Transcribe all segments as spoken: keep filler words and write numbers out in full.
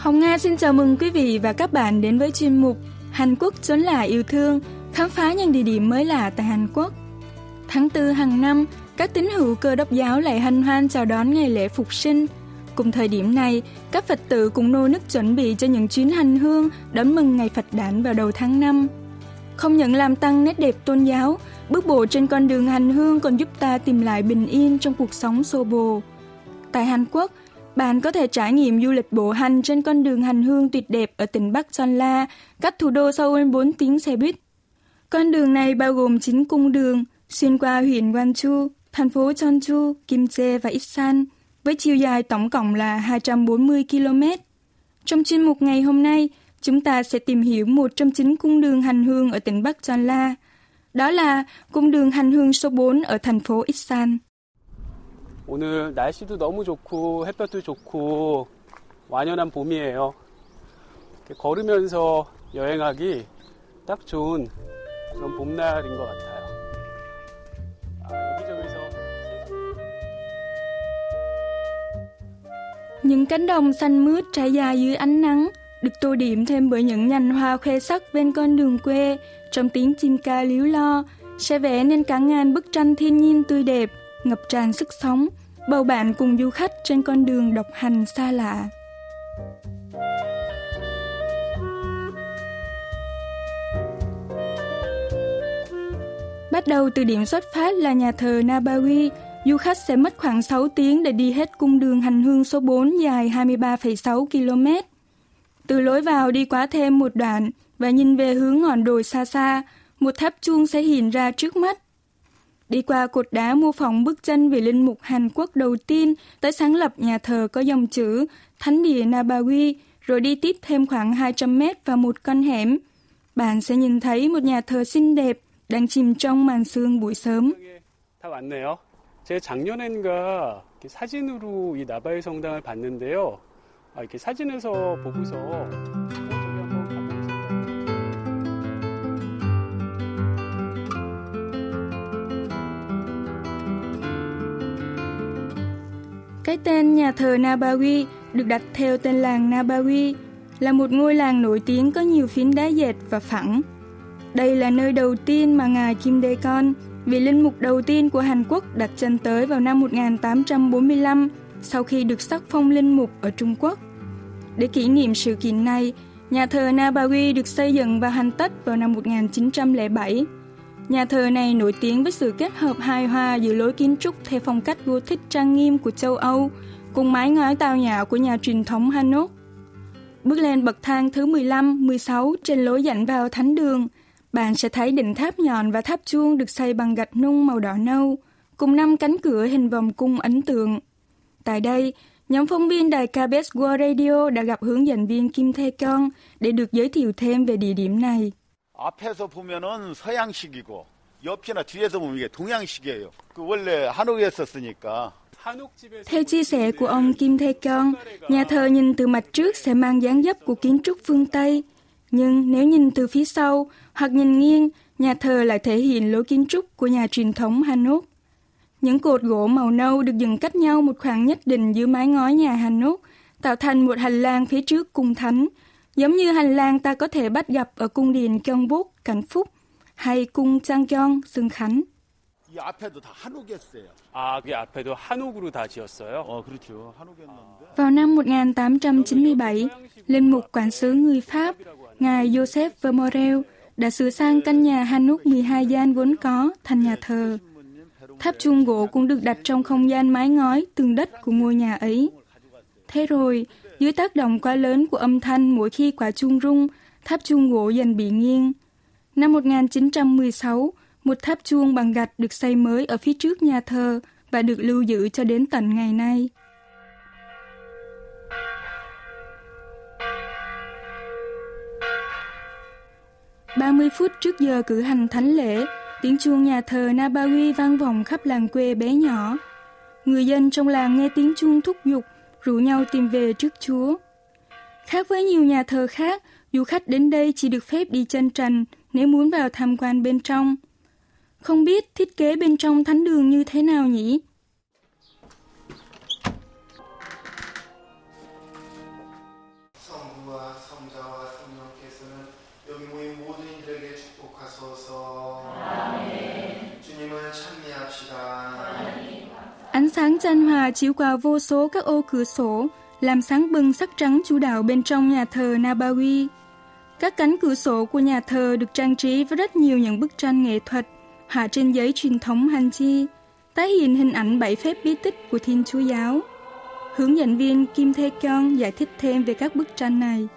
Hồng Nga xin chào mừng quý vị và các bạn đến với chuyên mục Hàn Quốc chốn là yêu thương, khám phá những địa điểm mới lạ tại Hàn Quốc. Tháng tư hàng năm, các tín hữu Cơ Đốc giáo lại hân hoan chào đón ngày lễ Phục Sinh. Cùng thời điểm này, các Phật tử cũng nô nức chuẩn bị cho những chuyến hành hương đón mừng ngày Phật đản vào đầu tháng năm. Không những làm tăng nét đẹp tôn giáo, bước bộ trên con đường hành hương còn giúp ta tìm lại bình yên trong cuộc sống xô bồ. Tại Hàn Quốc, bạn có thể trải nghiệm du lịch bộ hành trên con đường hành hương tuyệt đẹp ở tỉnh Bắc Jeonla, cách thủ đô Seoul bốn tiếng xe buýt. Con đường này bao gồm chín cung đường, xuyên qua huyện Wonju, thành phố Jeonju, Gimje và Iksan, với chiều dài tổng cộng là hai trăm bốn mươi ki lô mét. Trong chuyên mục ngày hôm nay, chúng ta sẽ tìm hiểu một trong chín cung đường hành hương ở tỉnh Bắc Jeonla. Đó là cung đường hành hương số bốn ở thành phố Iksan. 오늘 날씨도 너무 좋고 햇볕도 좋고 완연한 봄이에요. 걸으면서 여행하기 딱 좋은 그런 봄날인 것 같아요. 아, 여기저기서 những cánh đồng xanh mướt trải dài dưới ánh nắng được tô điểm thêm bởi những nhành hoa khoe sắc bên con đường quê, trong tiếng chim ca líu lo sẽ vẽ nên cả ngàn bức tranh thiên nhiên tươi đẹp, ngập tràn sức sống, bầu bạn cùng du khách trên con đường độc hành xa lạ. Bắt đầu từ điểm xuất phát là nhà thờ Nabawi, du khách sẽ mất khoảng sáu tiếng để đi hết cung đường hành hương số bốn dài hai mươi ba phẩy sáu ki lô mét. Từ lối vào đi qua thêm một đoạn và nhìn về hướng ngọn đồi xa xa, một tháp chuông sẽ hiện ra trước mắt. Đi qua cột đá mô phỏng bức tranh về linh mục Hàn Quốc đầu tiên tới sáng lập nhà thờ có dòng chữ Thánh địa Nabawi, rồi đi tiếp thêm khoảng hai trăm mét vào một con hẻm. Bạn sẽ nhìn thấy một nhà thờ xinh đẹp đang chìm trong màn sương buổi sớm. Cái tên nhà thờ Nabawi được đặt theo tên làng Nabawi, là một ngôi làng nổi tiếng có nhiều phiến đá dệt và phẳng. Đây là nơi đầu tiên mà ngài Kim Dae-kon, vị linh mục đầu tiên của Hàn Quốc, đặt chân tới vào năm một nghìn tám trăm bốn mươi lăm sau khi được sắc phong linh mục ở Trung Quốc. Để kỷ niệm sự kiện này, nhà thờ Nabawi được xây dựng và hoàn tất vào năm một nghìn chín trăm lẻ bảy. Nhà thờ này nổi tiếng với sự kết hợp hài hòa giữa lối kiến trúc theo phong cách Gothic trang nghiêm của châu Âu cùng mái ngói tào nhã của nhà truyền thống Hanok. Bước lên bậc thang thứ mười lăm, mười sáu trên lối dẫn vào thánh đường, bạn sẽ thấy đỉnh tháp nhọn và tháp chuông được xây bằng gạch nung màu đỏ nâu, cùng năm cánh cửa hình vòng cung ấn tượng. Tại đây, nhóm phóng viên đài ca bê ét World Radio đã gặp hướng dẫn viên Kim Dae-kon để được giới thiệu thêm về địa điểm này. 앞에서 보면은 서양식이고 옆이나 뒤에서 보면 이게 동양식이에요. 그 원래 한옥에 썼으니까. Theo chia sẻ của ông Kim Dae-kon, nhà thờ nhìn từ mặt trước sẽ mang dáng dấp của kiến trúc phương Tây, nhưng nếu nhìn từ phía sau hoặc nhìn nghiêng, nhà thờ lại thể hiện lối kiến trúc của nhà truyền thống Hanok. Những cột gỗ màu nâu được dựng cách nhau một khoảng nhất định dưới mái ngói nhà Hanok, tạo thành một hành lang phía trước cung thánh, giống như hành lang ta có thể bắt gặp ở cung điện Gyeongbok, Cảnh Phúc, hay cung Changgyeong, Sương Khánh. Vào năm một nghìn tám trăm chín mươi bảy, linh mục quản xứ người Pháp, ngài Joseph Vermorel đã sửa sang căn nhà Hanok mười hai gian vốn có thành nhà thờ. Tháp chuông gỗ cũng được đặt trong không gian mái ngói tường đất của ngôi nhà ấy. Thế rồi, dưới tác động quá lớn của âm thanh mỗi khi quả chuông rung, tháp chuông gỗ dần bị nghiêng. Năm một nghìn chín trăm mười sáu, một tháp chuông bằng gạch được xây mới ở phía trước nhà thờ và được lưu giữ cho đến tận ngày nay. ba mươi phút trước giờ cử hành thánh lễ, tiếng chuông nhà thờ Nabawi vang vọng khắp làng quê bé nhỏ. Người dân trong làng nghe tiếng chuông thúc giục, rủ nhau tìm về trước Chúa. Khác với nhiều nhà thờ khác, du khách đến đây chỉ được phép đi chân trần nếu muốn vào tham quan bên trong. Không biết thiết kế bên trong thánh đường như thế nào nhỉ? san hòa chiếu qua vô số các ô cửa sổ, làm sáng bừng sắc trắng chủ đạo bên trong nhà thờ Nabawi. Các cánh cửa sổ của nhà thờ được trang trí với rất nhiều những bức tranh nghệ thuật, họa trên giấy truyền thống Hanji, tái hiện hình ảnh bảy phép bí tích của Thiên Chúa Giáo. Hướng dẫn viên Kim Dae-kon giải thích thêm về các bức tranh này.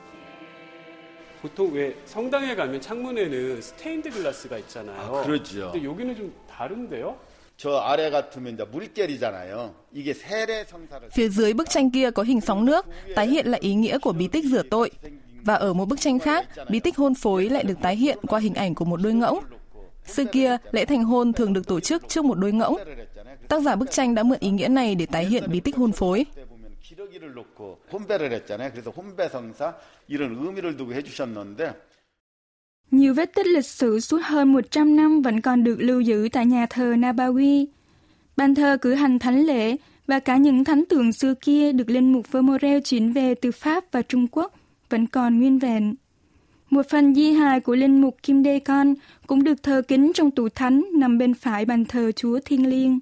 보통 왜 성당에 가면 창문에는 스테인드 글라스가 있잖아요. 아, 그렇죠. 근데 여기는 좀 다른데요? 저 아래 같으면 이제 물결이잖아요. 이게 세례 성사를 Phía dưới bức tranh kia có hình sóng nước, tái hiện lại ý nghĩa của bí tích rửa tội. Và ở một bức tranh khác, bí tích hôn phối lại được tái hiện qua hình ảnh của một đôi ngỗng. Xưa kia, lễ thành hôn thường được tổ chức trước một đôi ngỗng. Tác giả bức tranh đã mượn ý nghĩa này để tái hiện bí tích hôn phối. Nhiều vết tích lịch sử suốt hơn một trăm năm vẫn còn được lưu giữ tại nhà thờ Nabawi. Ban thờ cử hành thánh lễ và cả những thánh tượng xưa kia được Linh mục Vermorel chuyển về từ Pháp và Trung Quốc vẫn còn nguyên vẹn. Một phần di hài của Linh mục Kim Dae-kon cũng được thờ kính trong tủ thánh nằm bên phải bàn thờ Chúa Thiêng Liêng.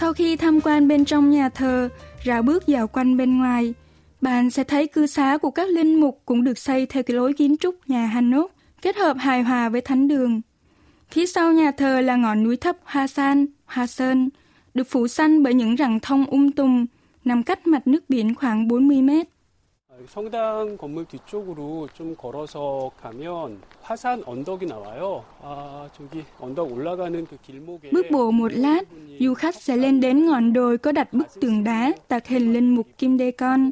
Sau khi tham quan bên trong nhà thờ, rảo bước dạo quanh bên ngoài, bạn sẽ thấy cư xá của các linh mục cũng được xây theo cái lối kiến trúc nhà hanok, kết hợp hài hòa với thánh đường. Phía sau nhà thờ là ngọn núi thấp Hoa San, Hoa Sơn, được phủ xanh bởi những rặng thông um tùm, nằm cách mặt nước biển khoảng bốn mươi mét. 성당 건물 뒤쪽으로 좀 걸어서 가면 화산 언덕이 나와요. 아, 저기 언덕 올라가는 그 길목에 Bước bộ một lát, du khách sẽ lên đến ngọn đồi có đặt bức tượng đá tạc hình Linh mục Kim Dae-kon.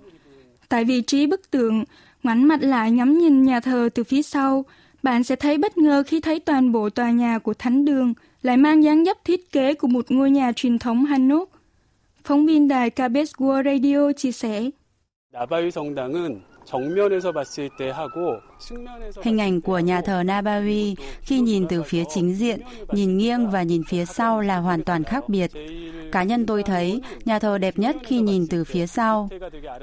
Tại vị trí bức tượng, ngoảnh mặt lại ngắm nhìn nhà thờ từ phía sau, bạn sẽ thấy bất ngờ khi thấy toàn bộ tòa nhà của thánh đường lại mang dáng dấp thiết kế của một ngôi nhà truyền thống Hanok. Phóng viên đài ca bê ét World Radio chia sẻ. Hình ảnh của nhà thờ Nabawi khi nhìn từ phía chính diện, nhìn nghiêng và nhìn phía sau là hoàn toàn khác biệt. Cá nhân tôi thấy nhà thờ đẹp nhất khi nhìn từ phía sau.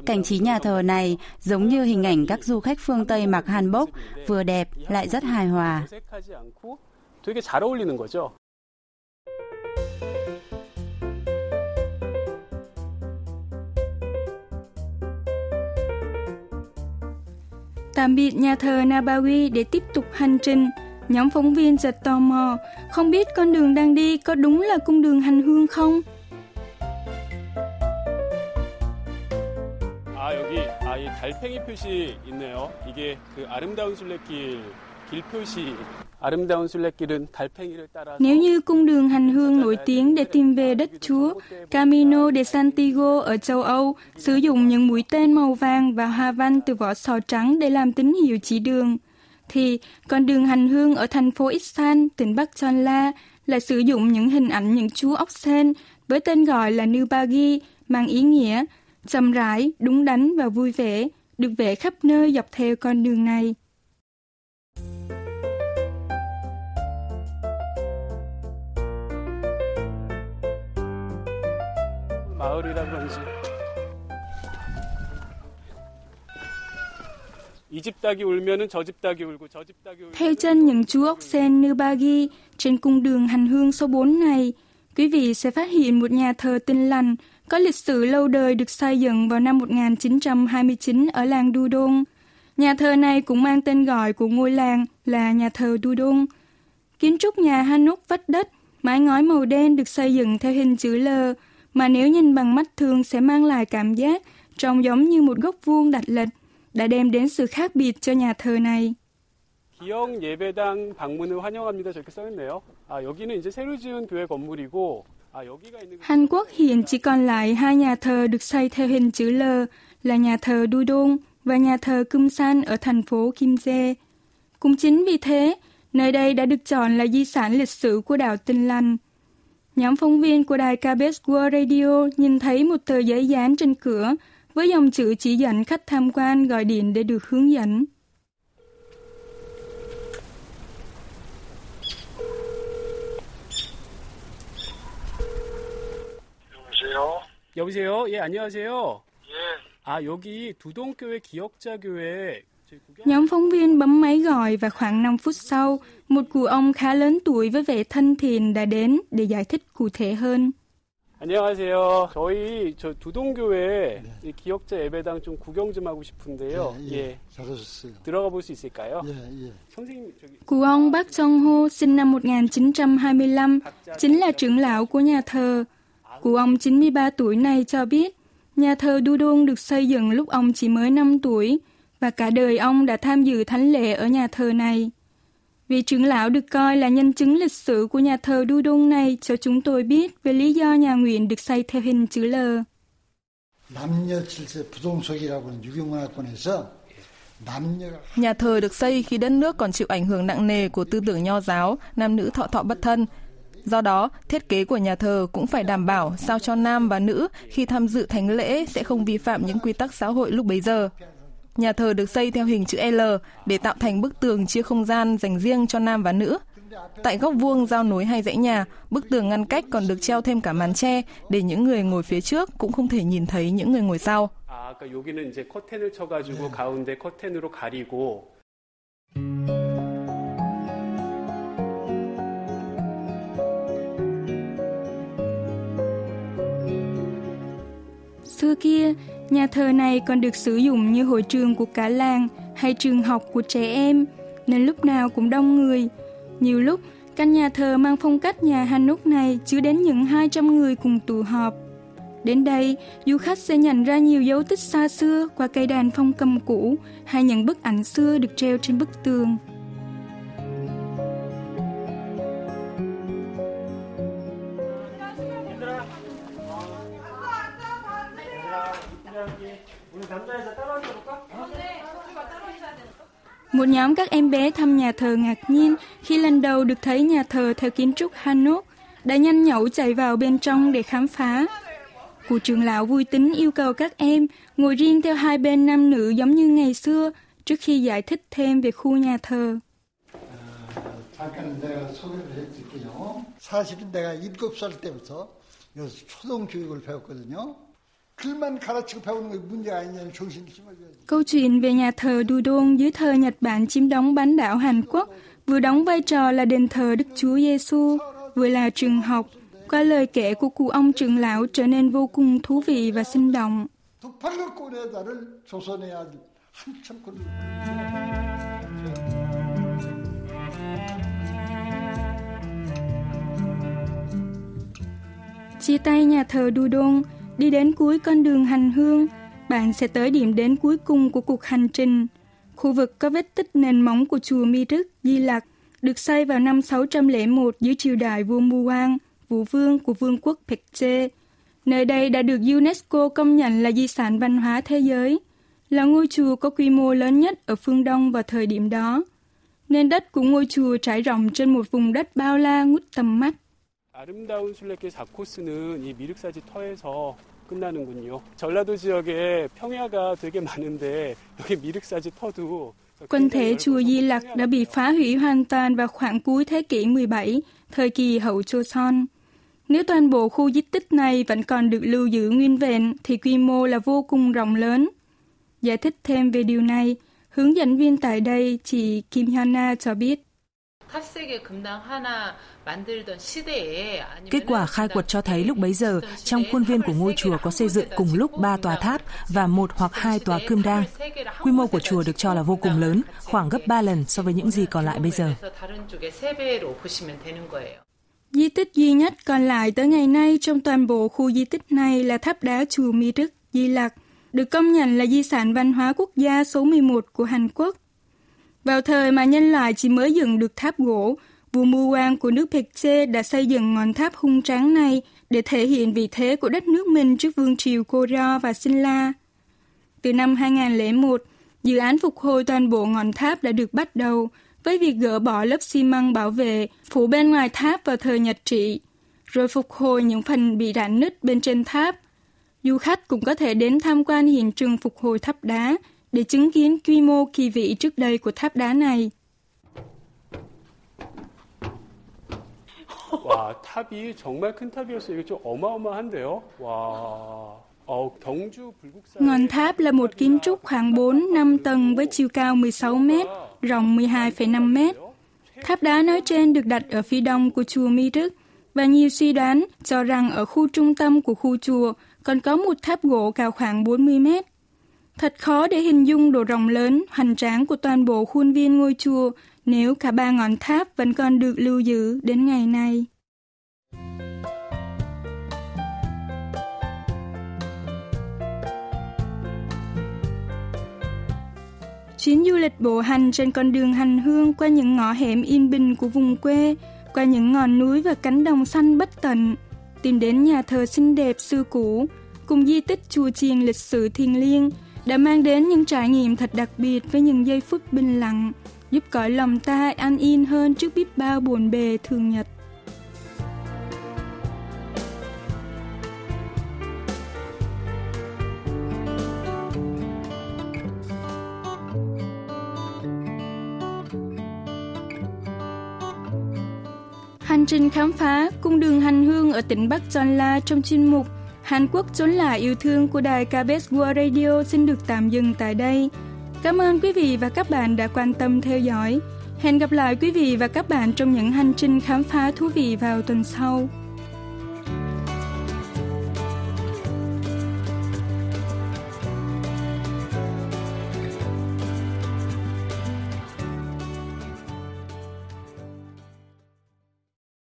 Cảnh trí nhà thờ này giống như hình ảnh các du khách phương Tây mặc hanbok, vừa đẹp lại rất hài hòa. Tạm biệt nhà thờ Nabawi để tiếp tục hành trình, nhóm phóng viên giật tò mò, không biết con đường đang đi có đúng là cung đường hành hương không? À, 여기 아이 달팽이 표시 있네요. 이게 그 아름다운 순례길 길 표시. 아름다운 순례길은 달팽이를 따라 Nếu như cung đường hành hương nổi tiếng để tìm về đất Chúa, camino de Santiago ở châu Âu sử dụng những mũi tên màu vàng và hoa văn từ vỏ sò trắng để làm tín hiệu chỉ đường, thì con đường hành hương ở thành phố Iksan, tỉnh Bắc Jeonla lại sử dụng những hình ảnh những chú ốc sên với tên gọi là Nubaghi, mang ý nghĩa chậm rãi, đúng đắn và vui vẻ, được vẽ khắp nơi dọc theo con đường này. 마을이라 그런지 이 집 닭이 울면은 저 집 닭이 울고 저 집 닭이 울고 Theo chân những chú ốc sen Nubaghi trên cung đường hành hương số bốn này, quý vị sẽ phát hiện một nhà thờ tin lành có lịch sử lâu đời được xây dựng vào năm một nghìn chín trăm hai mươi chín ở làng Dudaeng. Nhà thờ này cũng mang tên gọi của ngôi làng là nhà thờ Dudaeng. Kiến trúc nhà hanok vách đất, mái ngói màu đen được xây dựng theo hình chữ L, mà nếu nhìn bằng mắt thường sẽ mang lại cảm giác trông giống như một góc vuông đặt lệch, đã đem đến sự khác biệt cho nhà thờ này. Hàn Quốc hiện chỉ còn lại hai nhà thờ được xây theo hình chữ L là nhà thờ Dudaeng và nhà thờ Cumsan ở thành phố Gimje. Cũng chính vì thế, nơi đây đã được chọn là di sản lịch sử của đảo Tin Lành. Nhóm phóng viên của đài ca bê ét World Radio nhìn thấy một tờ giấy dán trên cửa với dòng chữ chỉ dẫn khách tham quan gọi điện để được hướng dẫn. 여보세요? 예, 안녕하세요. 예, Nhóm phóng viên bấm máy gọi và khoảng năm phút sau, một cụ ông khá lớn tuổi với vẻ thân thiện đã đến để giải thích cụ thể hơn. 안녕하세요. 저희 저 두동교회 이 기억자 예배당 좀 구경 좀 하고 싶은데요. 예. 예. 잘하셨어요. 들어가 볼 수 있을까요? 예, 예. 선생님 저기 Cụ ông Park Jong-ho sinh năm một nghìn chín trăm hai mươi lăm, chính là trưởng lão của nhà thờ. Cụ ông chín mươi ba tuổi này cho biết, nhà thờ Dudaeng được xây dựng lúc ông chỉ mới năm tuổi và cả đời ông đã tham dự thánh lễ ở nhà thờ này. Vị trưởng lão được coi là nhân chứng lịch sử của nhà thờ Dudaeng này cho chúng tôi biết về lý do nhà nguyện được xây theo hình chữ L. Nhà thờ được xây khi đất nước còn chịu ảnh hưởng nặng nề của tư tưởng nho giáo, nam nữ thọ thọ bất thân. Do đó, thiết kế của nhà thờ cũng phải đảm bảo sao cho nam và nữ khi tham dự thánh lễ sẽ không vi phạm những quy tắc xã hội lúc bấy giờ. Nhà thờ được xây theo hình chữ L để tạo thành bức tường chia không gian dành riêng cho nam và nữ. Tại góc vuông giao nối hai dãy nhà, bức tường ngăn cách còn được treo thêm cả màn tre để những người ngồi phía trước cũng không thể nhìn thấy những người ngồi sau. Xưa kia, nhà thờ này còn được sử dụng như hội trường của cả làng hay trường học của trẻ em, nên lúc nào cũng đông người. Nhiều lúc, căn nhà thờ mang phong cách nhà hanok này chứa đến những hai trăm người cùng tụ họp. Đến đây, du khách sẽ nhận ra nhiều dấu tích xa xưa qua cây đàn phong cầm cũ hay những bức ảnh xưa được treo trên bức tường. Một nhóm các em bé thăm nhà thờ ngạc nhiên khi lần đầu được thấy nhà thờ theo kiến trúc hanok, đã nhanh nhẩu chạy vào bên trong để khám phá. Cụ trưởng lão vui tính yêu cầu các em ngồi riêng theo hai bên nam nữ giống như ngày xưa trước khi giải thích thêm về khu nhà thờ. Câu chuyện về nhà thờ Dudaeng dưới thời Nhật Bản chiếm đóng bán đảo Hàn Quốc vừa đóng vai trò là đền thờ Đức Chúa Giêsu, vừa là trường học, qua lời kể của cụ ông trưởng lão trở nên vô cùng thú vị và sinh động. Chia tay nhà thờ Dudaeng, đi đến cuối con đường hành hương, bạn sẽ tới điểm đến cuối cùng của cuộc hành trình. Khu vực có vết tích nền móng của chùa Mỹ Đức, Di Lặc, được xây vào năm sáu trăm lẻ một dưới triều đại vua Muwang, vũ vương của vương quốc Baekje. Nơi đây đã được UNESCO công nhận là di sản văn hóa thế giới, là ngôi chùa có quy mô lớn nhất ở phương Đông vào thời điểm đó. Nền đất của ngôi chùa trải rộng trên một vùng đất bao la ngút tầm mắt. 아름다운 순례길 사 코스는 이 미륵사지 터에서 끝나는군요. 전라도 지역에 평야가 되게 많은데 여기 미륵사지 터도 Quần thể chùa Di Lặc đã bị phá hủy hoàn toàn vào khoảng cuối thế kỷ mười bảy, thời kỳ hậu Joseon. Nếu toàn bộ khu di tích này vẫn còn được lưu giữ nguyên vẹn thì quy mô là vô cùng rộng lớn. Giải thích thêm về điều này, hướng dẫn viên tại đây, chị Kim Hana cho biết. Kết quả khai quật cho thấy lúc bấy giờ, trong khuôn viên của ngôi chùa có xây dựng cùng lúc ba tòa tháp và một hoặc hai tòa kim đan. Quy mô của chùa được cho là vô cùng lớn, khoảng gấp ba lần so với những gì còn lại bây giờ. Di tích duy nhất còn lại tới ngày nay trong toàn bộ khu di tích này là tháp đá chùa Mỹ Đức, Di Lặc, được công nhận là di sản văn hóa quốc gia số mười một của Hàn Quốc. Vào thời mà nhân loại chỉ mới dựng được tháp gỗ, vua Muwang của nước Baekje đã xây dựng ngọn tháp hùng tráng này để thể hiện vị thế của đất nước mình trước vương triều Goguryeo và Silla. Từ năm hai nghìn không trăm lẻ một, dự án phục hồi toàn bộ ngọn tháp đã được bắt đầu với việc gỡ bỏ lớp xi măng bảo vệ phủ bên ngoài tháp vào thời Nhật trị, rồi phục hồi những phần bị rạn nứt bên trên tháp. Du khách cũng có thể đến tham quan hiện trường phục hồi tháp đá để chứng kiến quy mô kỳ vĩ trước đây của tháp đá này. Ngọn tháp là một kiến trúc khoảng bốn đến năm tầng với chiều cao mười sáu mét, rộng mười hai phẩy năm mét. Tháp đá nói trên được đặt ở phía đông của chùa Mỹ Đức và nhiều suy đoán cho rằng ở khu trung tâm của khu chùa còn có một tháp gỗ cao khoảng bốn mươi mét. Thật khó để hình dung độ rộng lớn, hoành tráng của toàn bộ khuôn viên ngôi chùa nếu cả ba ngọn tháp vẫn còn được lưu giữ đến ngày nay. Chuyến du lịch bộ hành trên con đường hành hương qua những ngõ hẻm yên bình của vùng quê, qua những ngọn núi và cánh đồng xanh bất tận, tìm đến nhà thờ xinh đẹp xưa cũ, cùng di tích chùa chiền lịch sử thiêng liêng đã mang đến những trải nghiệm thật đặc biệt với những giây phút bình lặng, giúp cõi lòng ta an yên hơn trước biết bao bộn bề thường nhật. Hành trình khám phá cung đường hành hương ở tỉnh Bắc Gion-la trong chuyên mục Hàn Quốc chốn là yêu thương của đài ca bê ét World Radio xin được tạm dừng tại đây. Cảm ơn quý vị và các bạn đã quan tâm theo dõi. Hẹn gặp lại quý vị và các bạn trong những hành trình khám phá thú vị vào tuần sau.